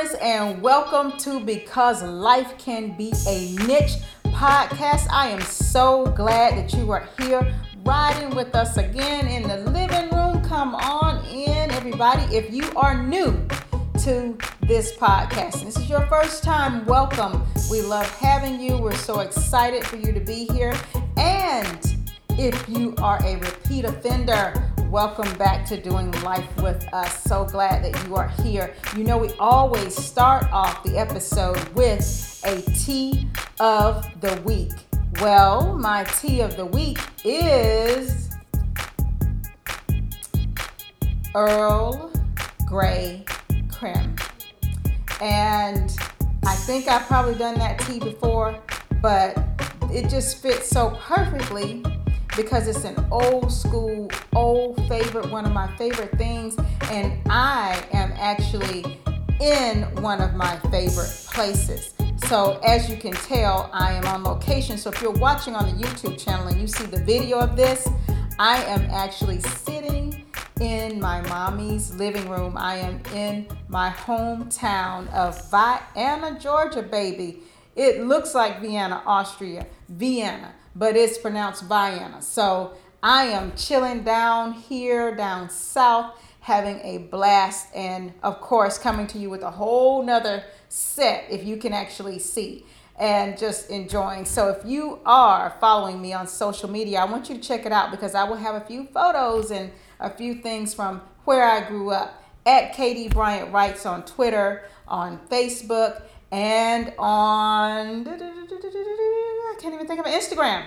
Lovers, and welcome to Because Life Can Be a Niche podcast. I am so glad that you are here riding with us again in the living room. Come on in, everybody. If you are new to this podcast and this is your first time, welcome. We love having you. We're so excited for you to be here. And if you are a repeat offender, welcome back to Doing Life With Us. So glad that you are here. You know, we always start off the episode with a tea of the week. Well, my tea of the week is Earl Grey Creme. And I think I've probably done that tea before, but it just fits so perfectly because it's an old school, old favorite, one of my favorite things. And I am actually in one of my favorite places. So as you can tell, I am on location. So if you're watching on the YouTube channel and you see the video of this, I am actually sitting in my mommy's living room. I am in my hometown of Vienna, Georgia, baby. It looks like Vienna, Austria, Vienna, but it's pronounced Vienna. So I am chilling down here, down south, having a blast, and of course coming to you with a whole nother set, if you can actually see, and just enjoying. So if you are following me on social media, I want you to check it out because I will have a few photos and a few things from where I grew up. At Katie Bryant Writes on Twitter, on Facebook, and on Instagram.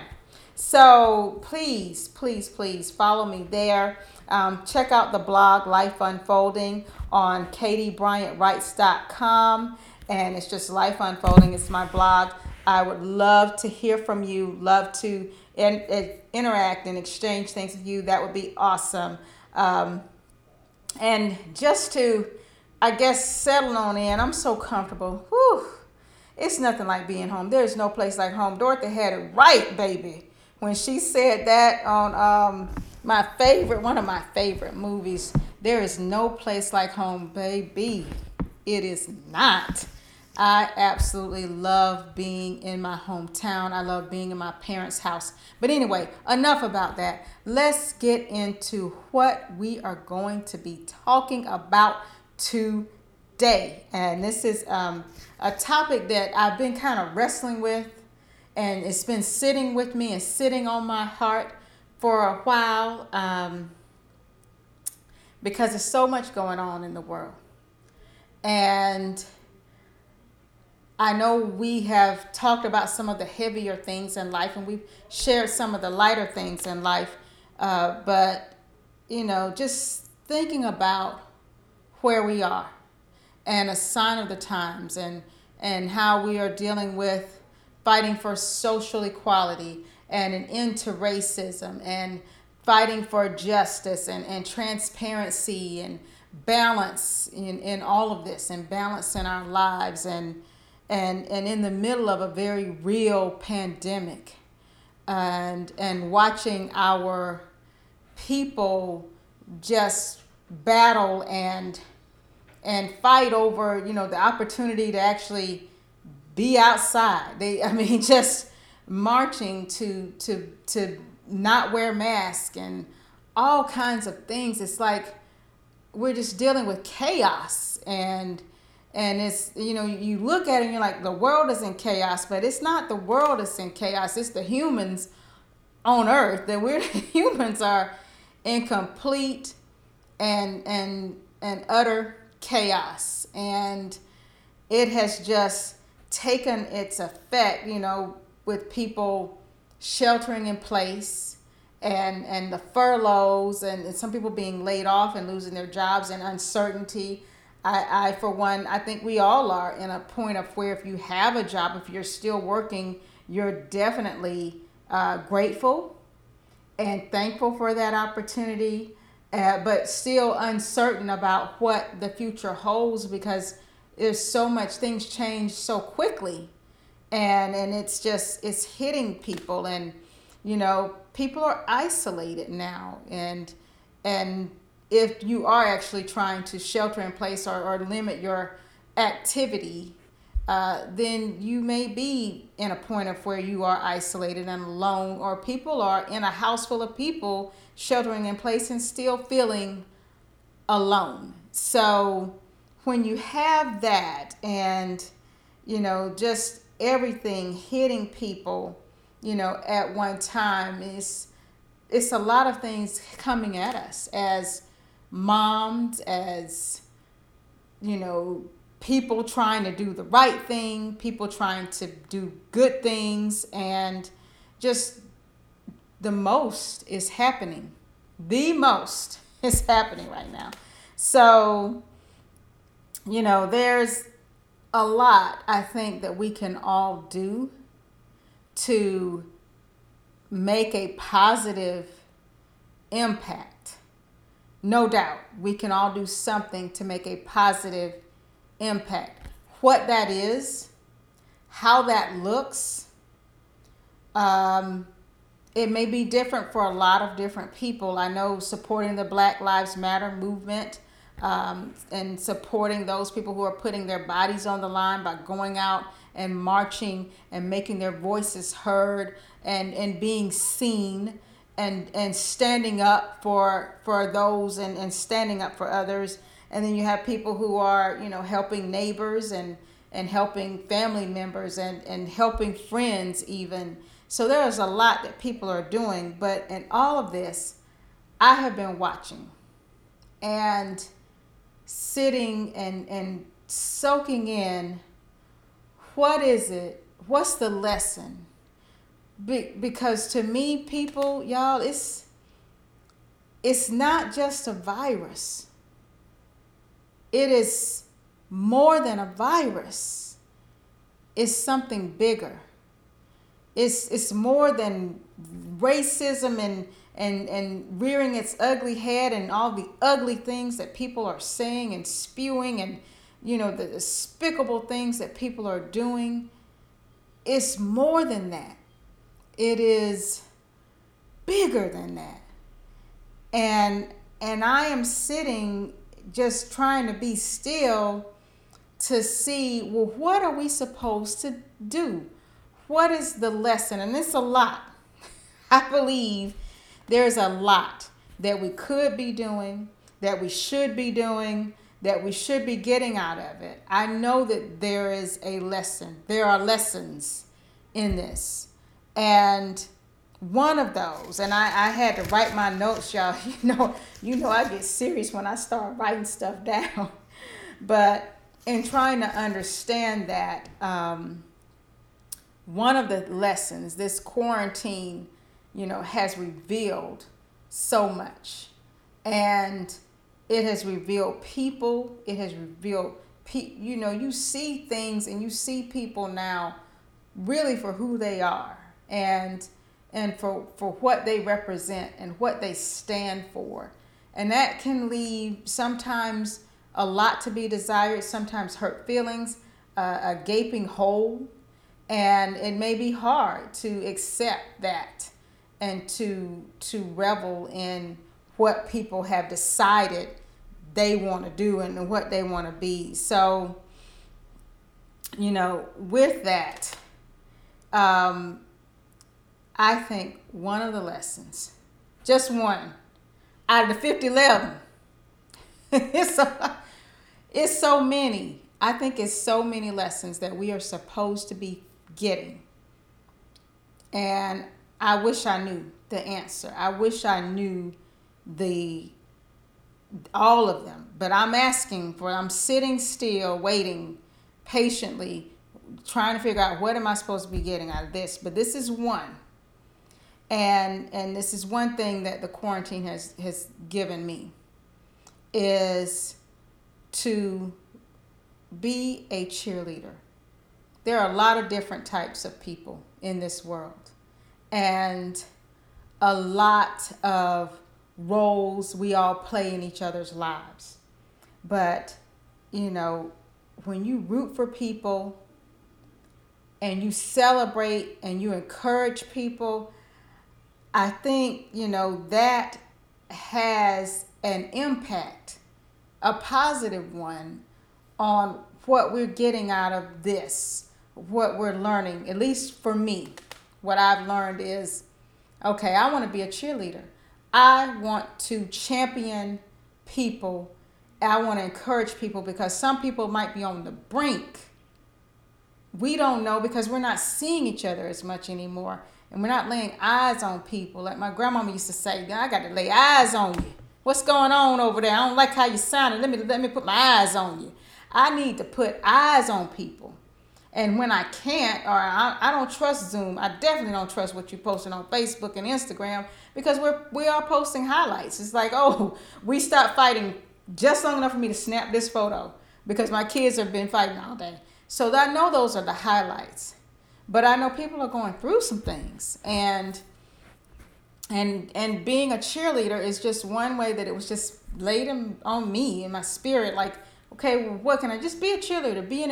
So please, please, please follow me there. Check out the blog Life Unfolding on katiebryantwrites.com, and it's just Life Unfolding. It's my blog. I would love to hear from you, love to interact and exchange things with you. That would be awesome. And just to, I guess, settle on in, I'm so comfortable. Whew. It's nothing like being home. There's no place like home. Dorothy had it right, baby, when she said that on one of my favorite movies. There is no place like home, baby. It is not. I absolutely love being in my hometown. I love being in my parents' house. But anyway, enough about that. Let's get into what we are going to be talking about today. And this is a topic that I've been kind of wrestling with, and it's been sitting with me and sitting on my heart for a while, because there's so much going on in the world. And I know we have talked about some of the heavier things in life, and we've shared some of the lighter things in life. But, you know, just thinking about where we are and a sign of the times, and how we are dealing with fighting for social equality and an end to racism and fighting for justice and transparency and balance in all of this, and balance in our lives, and in the middle of a very real pandemic, and watching our people just battle and fight over, you know, the opportunity to actually be outside. Just marching to not wear masks and all kinds of things. It's like we're just dealing with chaos, and it's, you know, you look at it and you're like, the world is in chaos, but it's not the world that's in chaos. It's the humans on earth, that we're humans are in complete and utter chaos. And it has just taken its effect, you know, with people sheltering in place, and the furloughs, and some people being laid off and losing their jobs, and uncertainty. I, for one, I think we all are in a point of where if you have a job, if you're still working, you're definitely grateful and thankful for that opportunity, but still uncertain about what the future holds, because there's so much, things change so quickly, and it's just, it's hitting people, and, you know, people are isolated now, and if you are actually trying to shelter in place or limit your activity, then you may be in a point of where you are isolated and alone, or people are in a house full of people sheltering in place and still feeling alone. So when you have that and, you know, just everything hitting people, you know, at one time, it's a lot of things coming at us as moms, as, you know, people trying to do the right thing, people trying to do good things, and just the most is happening. The most is happening right now. So, you know, there's a lot, I think, that we can all do to make a positive impact. No doubt, we can all do something to make a positive impact. What that is, how that looks, it may be different for a lot of different people. I know supporting the Black Lives Matter movement, and supporting those people who are putting their bodies on the line by going out and marching and making their voices heard and being seen and standing up for those and standing up for others. And then you have people who are, you know, helping neighbors and helping family members and helping friends even. So there is a lot that people are doing. But in all of this, I have been watching and sitting and soaking in, what is it? What's the lesson? Because to me, people, y'all, it's not just a virus. It is more than a virus. It's something bigger. It's more than racism and rearing its ugly head and all the ugly things that people are saying and spewing and, you know, the despicable things that people are doing. It's more than that. It is bigger than that. And I am sitting just trying to be still to see, well, what are we supposed to do? What is the lesson? And it's a lot. I believe there's a lot that we could be doing, that we should be doing, that we should be getting out of it. I know that there is a lesson. There are lessons in this. And one of those, and I had to write my notes, y'all. You know, I get serious when I start writing stuff down. But in trying to understand that, one of the lessons this quarantine, you know, has revealed so much. And it has revealed people. It has revealed, you know, you see things and you see people now really for who they are. And for what they represent and what they stand for. And that can leave sometimes a lot to be desired, sometimes hurt feelings, a gaping hole. And it may be hard to accept that and to revel in what people have decided they want to do and what they want to be. So, you know, with that, I think one of the lessons, just one, out of the 50-11, it's so many. I think it's so many lessons that we are supposed to be getting. And I wish I knew the answer. I wish I knew all of them. But I'm sitting still, waiting patiently, trying to figure out what am I supposed to be getting out of this. But this is one. And this is one thing that the quarantine has given me, is to be a cheerleader. There are a lot of different types of people in this world, and a lot of roles we all play in each other's lives. But, you know, when you root for people and you celebrate and you encourage people, I think, you know, that has an impact, a positive one, on what we're getting out of this, what we're learning, at least for me, what I've learned is, okay, I want to be a cheerleader. I want to champion people. I want to encourage people because some people might be on the brink. We don't know because we're not seeing each other as much anymore. And we're not laying eyes on people. Like my grandmama used to say, I got to lay eyes on you. What's going on over there? I don't like how you sounded. Let me put my eyes on you. I need to put eyes on people. And when I can't, or I don't trust Zoom, I definitely don't trust what you're posting on Facebook and Instagram because we are posting highlights. It's like, oh, we stopped fighting just long enough for me to snap this photo because my kids have been fighting all day. So I know those are the highlights, but I know people are going through some things, and being a cheerleader is just one way that it was just laid on me in my spirit. Like, okay, well, what can I just be a cheerleader, be an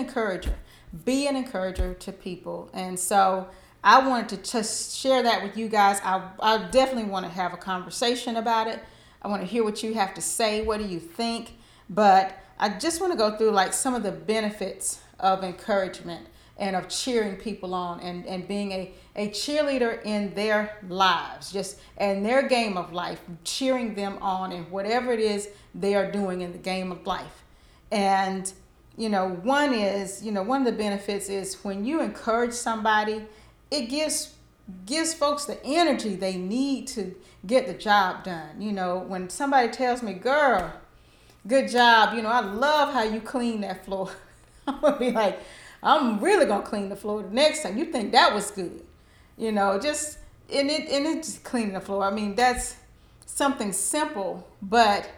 encourager to people. And so I wanted to just share that with you guys. I definitely want to have a conversation about it. I want to hear what you have to say. What do you think? But I just want to go through like some of the benefits of encouragement and of cheering people on and being a cheerleader in their lives, just in their game of life, cheering them on in whatever it is they are doing in the game of life. And, you know, one of the benefits is when you encourage somebody, it gives folks the energy they need to get the job done. You know, when somebody tells me, girl, good job, you know, I love how you clean that floor. I'm going to be like, I'm really going to clean the floor the next time. You think that was good. You know, just, and it's just cleaning the floor. I mean, that's something simple, but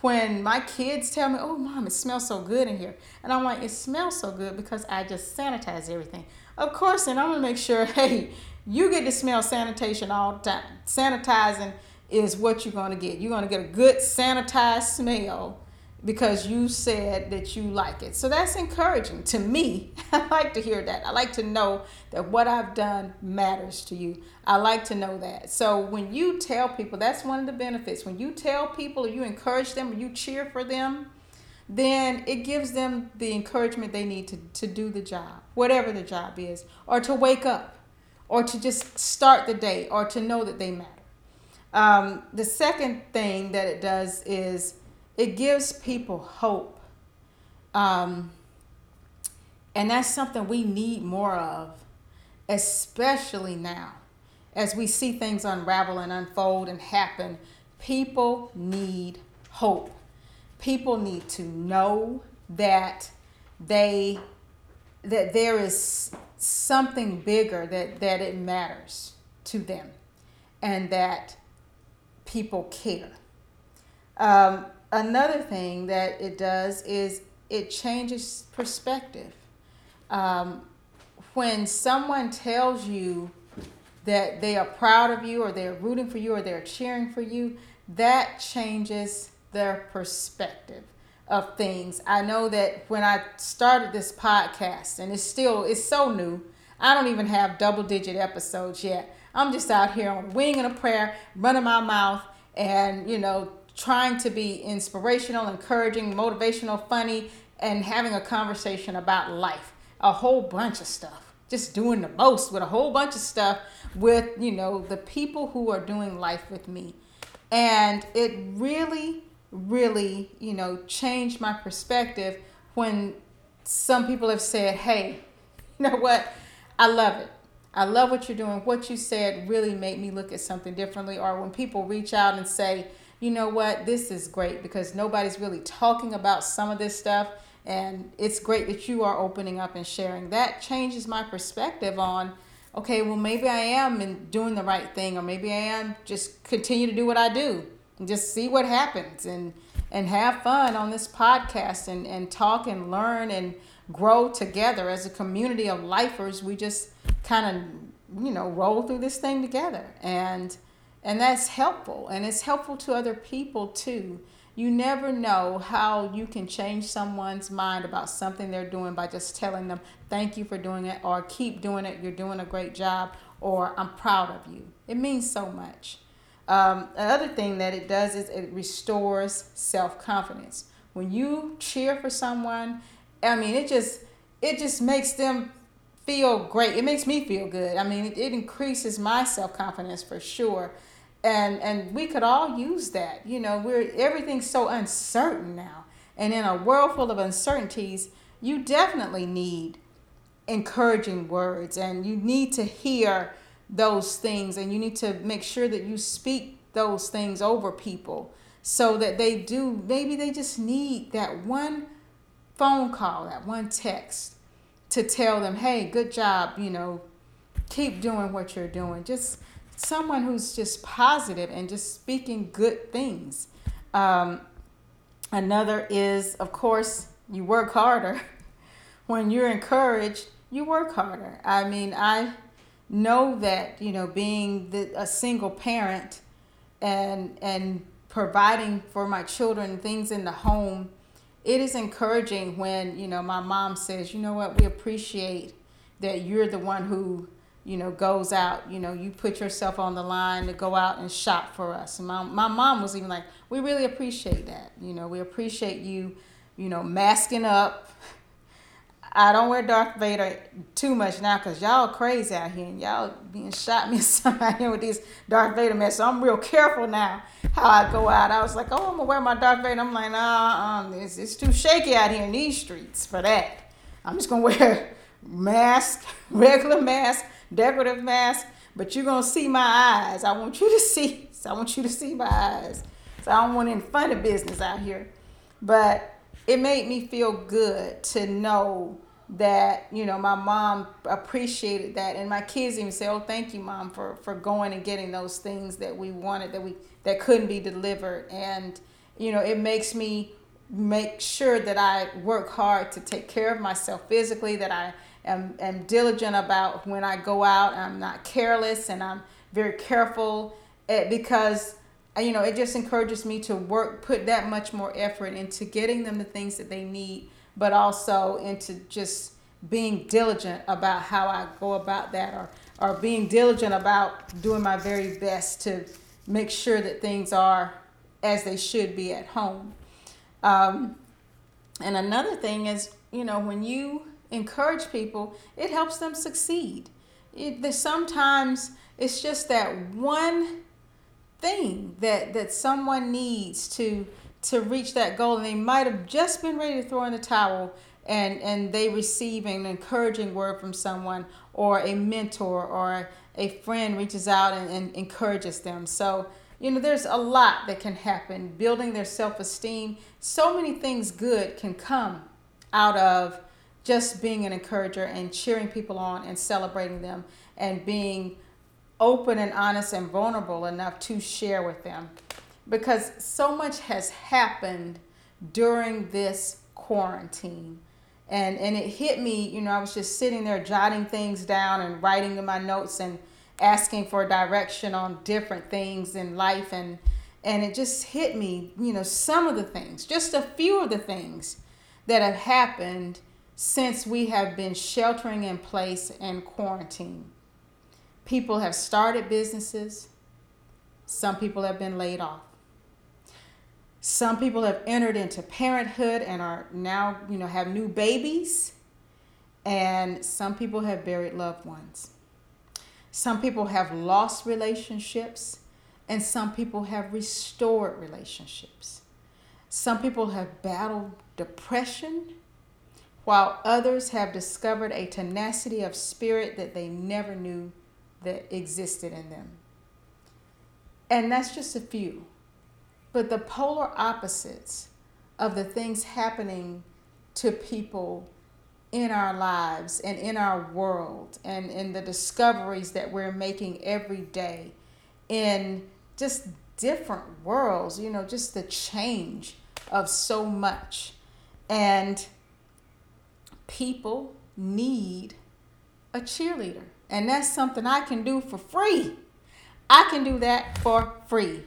when my kids tell me, oh, Mom, it smells so good in here. And I'm like, it smells so good because I just sanitize everything. Of course, and I'm going to make sure, hey, you get to smell sanitation all the time. Sanitizing is what you're going to get. You're going to get a good sanitized smell because you said that you like it. So that's encouraging to me. I like to hear that. I like to know that what I've done matters to you. I like to know that. So when you tell people, that's one of the benefits. When you tell people, or you encourage them, or you cheer for them, then it gives them the encouragement they need to do the job, whatever the job is, or to wake up, or to just start the day, or to know that they matter. The second thing that it does is it gives people hope. And that's something we need more of, especially now. As we see things unravel and unfold and happen, people need hope. People need to know that that there is something bigger, that it matters to them and that people care. Another thing that it does is it changes perspective. When someone tells you that they are proud of you or they're rooting for you or they're cheering for you, that changes their perspective of things. I know that when I started this podcast, and it's so new, I don't even have double-digit episodes yet. I'm just out here on wing and a prayer, running my mouth, and you know, trying to be inspirational, encouraging, motivational, funny, and having a conversation about life. A whole bunch of stuff. Just doing the most with a whole bunch of stuff with, you know, the people who are doing life with me. And it really, really, you know, changed my perspective when some people have said, hey, you know what? I love it. I love what you're doing. What you said really made me look at something differently. Or when people reach out and say, you know what? This is great because nobody's really talking about some of this stuff. And it's great that you are opening up and sharing. That changes my perspective on, okay, well, maybe I am doing the right thing, or maybe I am just continue to do what I do and just see what happens and have fun on this podcast and talk and learn and grow together as a community of lifers. We just kind of, you know, roll through this thing together. And that's helpful. And it's helpful to other people too. You never know how you can change someone's mind about something they're doing by just telling them, thank you for doing it, or keep doing it, you're doing a great job, or I'm proud of you. It means so much. Another thing that it does is it restores self-confidence. When you cheer for someone, I mean, it just makes them feel great. It makes me feel good. I mean, it increases my self-confidence for sure. And we could all use that. You know, everything's so uncertain now. And in a world full of uncertainties, you definitely need encouraging words, and you need to hear those things, and you need to make sure that you speak those things over people so that they do, maybe they just need that one phone call, that one text to tell them, hey, good job, you know, keep doing what you're doing. Just someone who's just positive and just speaking good things. Another is, of course, you work harder. When you're encouraged, you work harder. I mean, I know that, you know, being a single parent and providing for my children things in the home, it is encouraging when, you know, my mom says, you know what, we appreciate that you're the one who, you know, goes out, you know, you put yourself on the line to go out and shop for us. And my mom was even like, we really appreciate that. You know, we appreciate you, you know, masking up. I don't wear Darth Vader too much now because y'all crazy out here and y'all being shot me somebody with these Darth Vader masks. So I'm real careful now how I go out. I was like, oh, I'm gonna wear my Darth Vader. I'm like, nah, it's too shaky out here in these streets for that. I'm just gonna wear mask, regular mask, decorative mask, but you're gonna see my eyes. I want you to see my eyes. So I don't want any funny business out here, but. It made me feel good to know that, you know, my mom appreciated that. And my kids even say, oh, thank you, Mom, for going and getting those things that we wanted, that couldn't be delivered. And, you know, it makes me make sure that I work hard to take care of myself physically, that I am diligent about when I go out. I'm not careless and I'm very careful because, you know, it just encourages me to put that much more effort into getting them the things that they need, but also into just being diligent about how I go about that or being diligent about doing my very best to make sure that things are as they should be at home. And another thing is, you know, when you encourage people, it helps them succeed. Sometimes it's just that one thing that someone needs to reach that goal, and they might have just been ready to throw in the towel, and they receive an encouraging word from someone, or a mentor or a friend reaches out and encourages them. So, you know, there's a lot that can happen, building their self-esteem. So many things good can come out of just being an encourager and cheering people on and celebrating them and being open and honest and vulnerable enough to share with them, because so much has happened during this quarantine. And it hit me, you know, I was just sitting there jotting things down and writing in my notes and asking for direction on different things in life. And it just hit me, you know, some of the things, just a few of the things that have happened since we have been sheltering in place and quarantine. People have started businesses. Some people have been laid off. Some people have entered into parenthood and are now, you know, have new babies. And some people have buried loved ones. Some people have lost relationships, and some people have restored relationships. Some people have battled depression, while others have discovered a tenacity of spirit that they never knew that existed in them. And that's just a few. But the polar opposites of the things happening to people in our lives and in our world and in the discoveries that we're making every day in just different worlds, you know, just the change of so much. And people need a cheerleader. And that's something I can do for free. I can do that for free.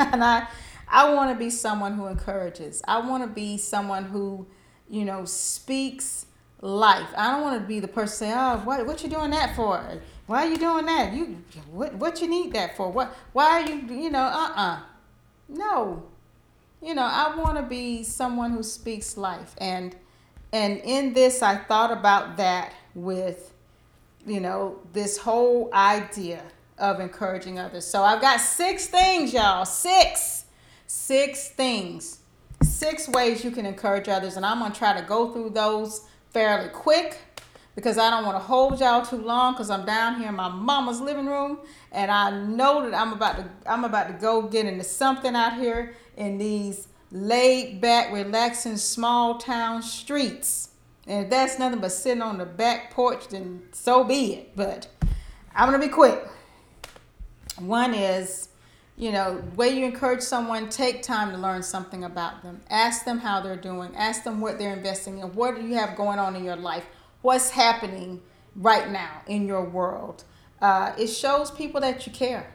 And I want to be someone who encourages. I want to be someone who, you know, speaks life. I don't want to be the person saying, oh, what you doing that for? Why are you doing that? What you need that for? Why are you know, No. You know, I want to be someone who speaks life. And And in this, I thought about that with, you know, this whole idea of encouraging others. So I've got 6 things, y'all. 6 things. 6 ways you can encourage others. And I'm going to try to go through those fairly quick, because I don't want to hold y'all too long, because I'm down here in my mama's living room, and I know that I'm about to go get into something out here in these laid back, relaxing small town streets. And if that's nothing but sitting on the back porch, then so be it. But I'm going to be quick. One is, you know, the way you encourage someone, take time to learn something about them. Ask them how they're doing. Ask them what they're investing in. What do you have going on in your life? What's happening right now in your world? It shows people that you care.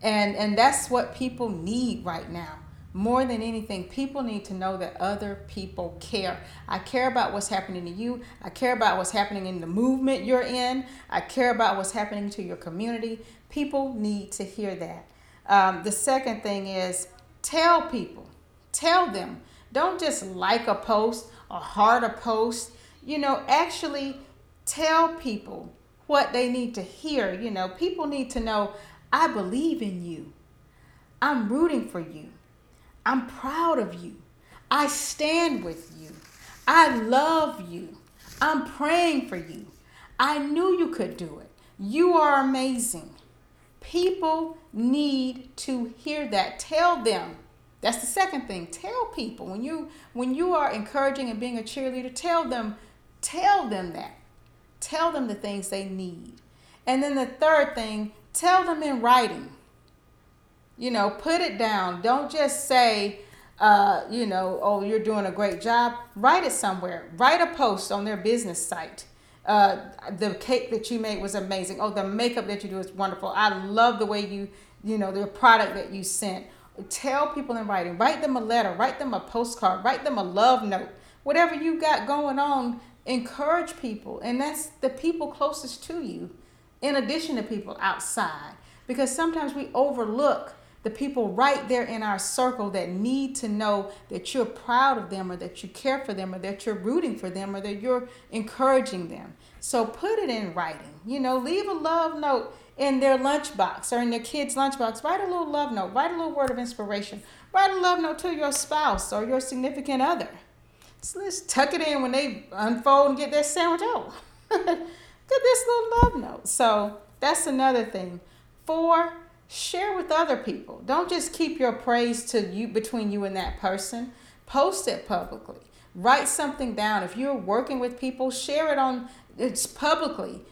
And that's what people need right now. More than anything, people need to know that other people care. I care about what's happening to you. I care about what's happening in the movement you're in. I care about what's happening to your community. People need to hear that. The second thing is tell people. Tell them. Don't just like a post or heart a post. You know, actually tell people what they need to hear. You know, people need to know, I believe in you. I'm rooting for you. I'm proud of you. I stand with you. I love you. I'm praying for you. I knew you could do it. You are amazing. People need to hear that. Tell them. That's the second thing. Tell people. When you are encouraging and being a cheerleader, tell them that. Tell them the things they need. And then the third thing, tell them in writing. You know, put it down. Don't just say, you know, oh, you're doing a great job. Write it somewhere. Write a post on their business site. The cake that you made was amazing. Oh, the makeup that you do is wonderful. I love the way you know, the product that you sent. Tell people in writing. Write them a letter. Write them a postcard. Write them a love note. Whatever you got going on, encourage people. And that's the people closest to you, in addition to people outside. Because sometimes we overlook the people right there in our circle that need to know that you're proud of them, or that you care for them, or that you're rooting for them, or that you're encouraging them. So put it in writing. You know, leave a love note in their lunchbox or in their kid's lunchbox. Write a little love note. Write a little word of inspiration. Write a love note to your spouse or your significant other. So let's tuck it in when they unfold and get their sandwich. Oh, get this little love note. So that's another thing. 4, share with other people. Don't just keep your praise to you, between you and that person. Post it publicly. Write something down. If you're working with people, share it publicly.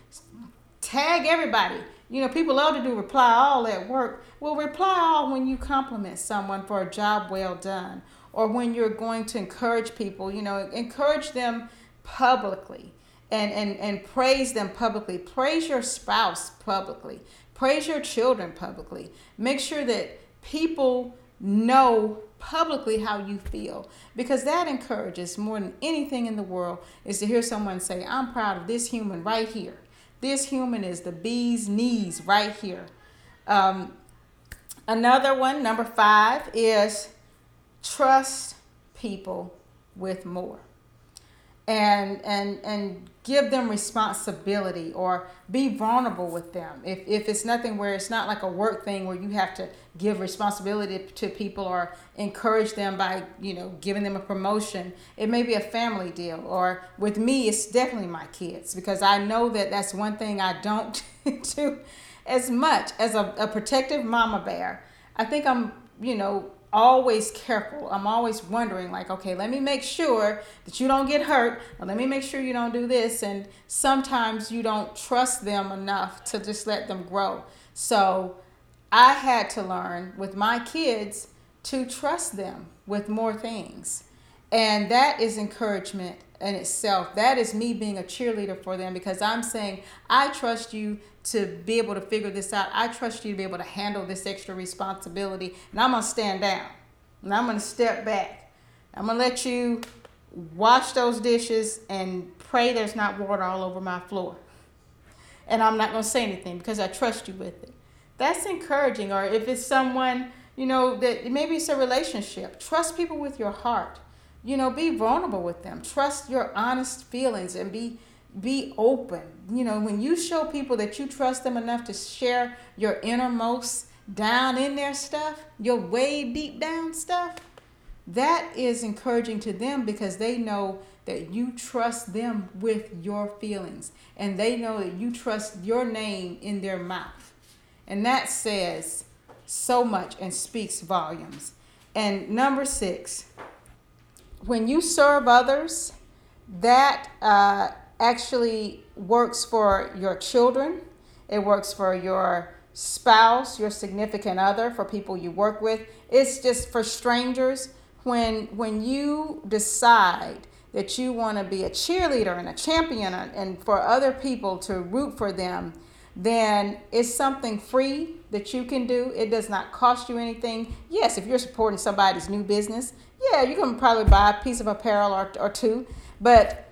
Tag everybody. You know, people love to do reply all at work. Well, reply all when you compliment someone for a job well done, or when you're going to encourage people. You know, encourage them publicly and praise them publicly. Praise your spouse publicly. Praise your children publicly. Make sure that people know publicly how you feel, because that encourages more than anything in the world, is to hear someone say, I'm proud of this human right here. This human is the bee's knees right here. Another one, number 5, is trust people with more. And give them responsibility, or be vulnerable with them. If it's nothing where it's not like a work thing where you have to give responsibility to people or encourage them by, you know, giving them a promotion. It may be a family deal, or with me, it's definitely my kids, because I know that that's one thing I don't do as much as a protective mama bear. I think I'm, you know, always careful. I'm always wondering, like, okay, let me make sure that you don't get hurt, or let me make sure you don't do this. And sometimes you don't trust them enough to just let them grow. So I had to learn with my kids to trust them with more things. And that is encouragement in itself. That is me being a cheerleader for them, because I'm saying, I trust you to be able to figure this out. I trust you to be able to handle this extra responsibility. And I'm going to stand down, and I'm going to step back. I'm going to let you wash those dishes and pray there's not water all over my floor. And I'm not going to say anything, because I trust you with it. That's encouraging. Or if it's someone, you know, that maybe it's a relationship, trust people with your heart. You know, be vulnerable with them. Trust your honest feelings and be open. You know, when you show people that you trust them enough to share your innermost down in their stuff, your way deep down stuff, that is encouraging to them because they know that you trust them with your feelings. And they know that you trust your name in their mouth. And that says so much and speaks volumes. And number 6, when you serve others, that actually works for your children. It works for your spouse, your significant other, for people you work with. It's just for strangers. When you decide that you want to be a cheerleader and a champion and for other people to root for them, then it's something free that you can do. It does not cost you anything. Yes, if you're supporting somebody's new business, yeah, you can probably buy a piece of apparel or two. But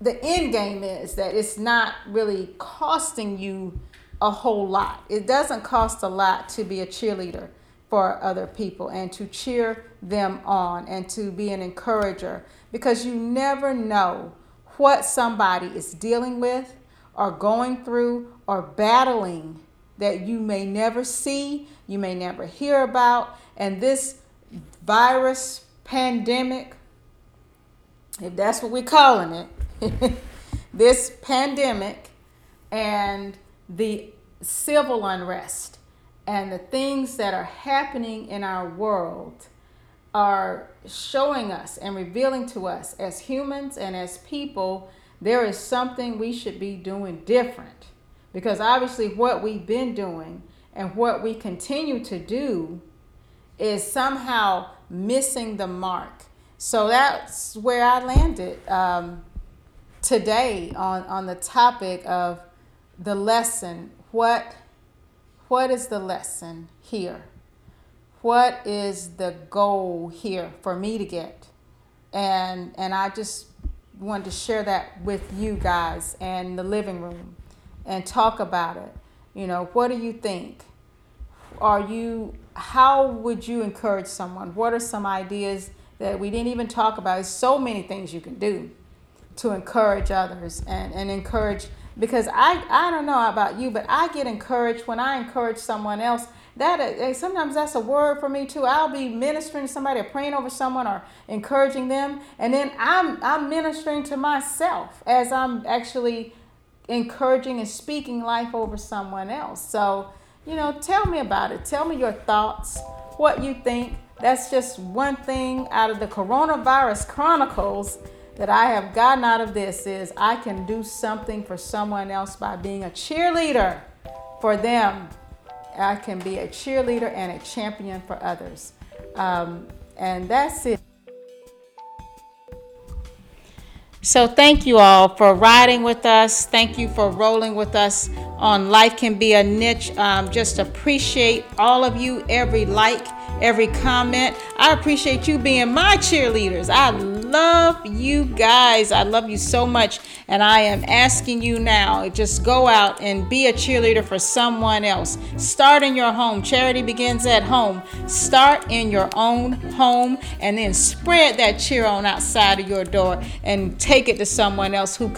the end game is that it's not really costing you a whole lot. It doesn't cost a lot to be a cheerleader for other people and to cheer them on and to be an encourager, because you never know what somebody is dealing with or going through or battling that you may never see, you may never hear about. And this virus pandemic, if that's what we're calling it, this pandemic and the civil unrest and the things that are happening in our world are showing us and revealing to us as humans and as people, there is something we should be doing different. Because obviously what we've been doing and what we continue to do is somehow missing the mark. So that's where I landed today on the topic of the lesson. What is the lesson here? What is the goal here for me to get? And I just wanted to share that with you guys and the living room and talk about it. You know, what do you think? How would you encourage someone? What are some ideas that we didn't even talk about? There's so many things you can do to encourage others and encourage, because I don't know about you, but I get encouraged when I encourage someone else. That sometimes that's a word for me too. I'll be ministering to somebody or praying over someone or encouraging them, and then I'm ministering to myself as I'm actually encouraging and speaking life over someone else. So, you know, tell me about it. Tell me your thoughts, what you think. That's just one thing out of the coronavirus chronicles that I have gotten out of this, is I can do something for someone else by being a cheerleader for them. I can be a cheerleader and a champion for others. And that's it. So thank you all for riding with us. Thank you for rolling with us on Life Can Be a Niche. Just appreciate all of you, every like, every comment. I appreciate you being my cheerleaders. I love you guys. I love you so much. And I am asking you now, just go out and be a cheerleader for someone else. Start in your home. Charity begins at home. Start in your own home and then spread that cheer on outside of your door and take it to someone else who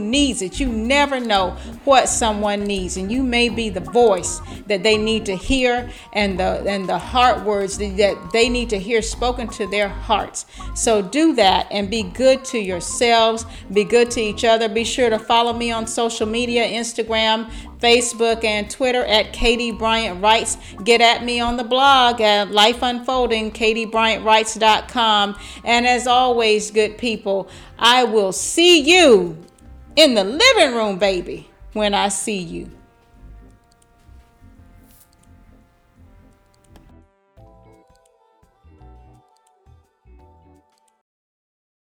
needs it. You never know what someone needs, and you may be the voice that they need to hear and the heart words that they need to hear spoken to their hearts. So do that and be good to yourselves, be good to each other. Be sure to follow me on social media, Instagram, Facebook, and Twitter at Katie Bryant Writes. Get at me on the blog at Life Unfolding, katiebryantwrites.com. And as always, good people, I will see you in the living room, baby, when I see you.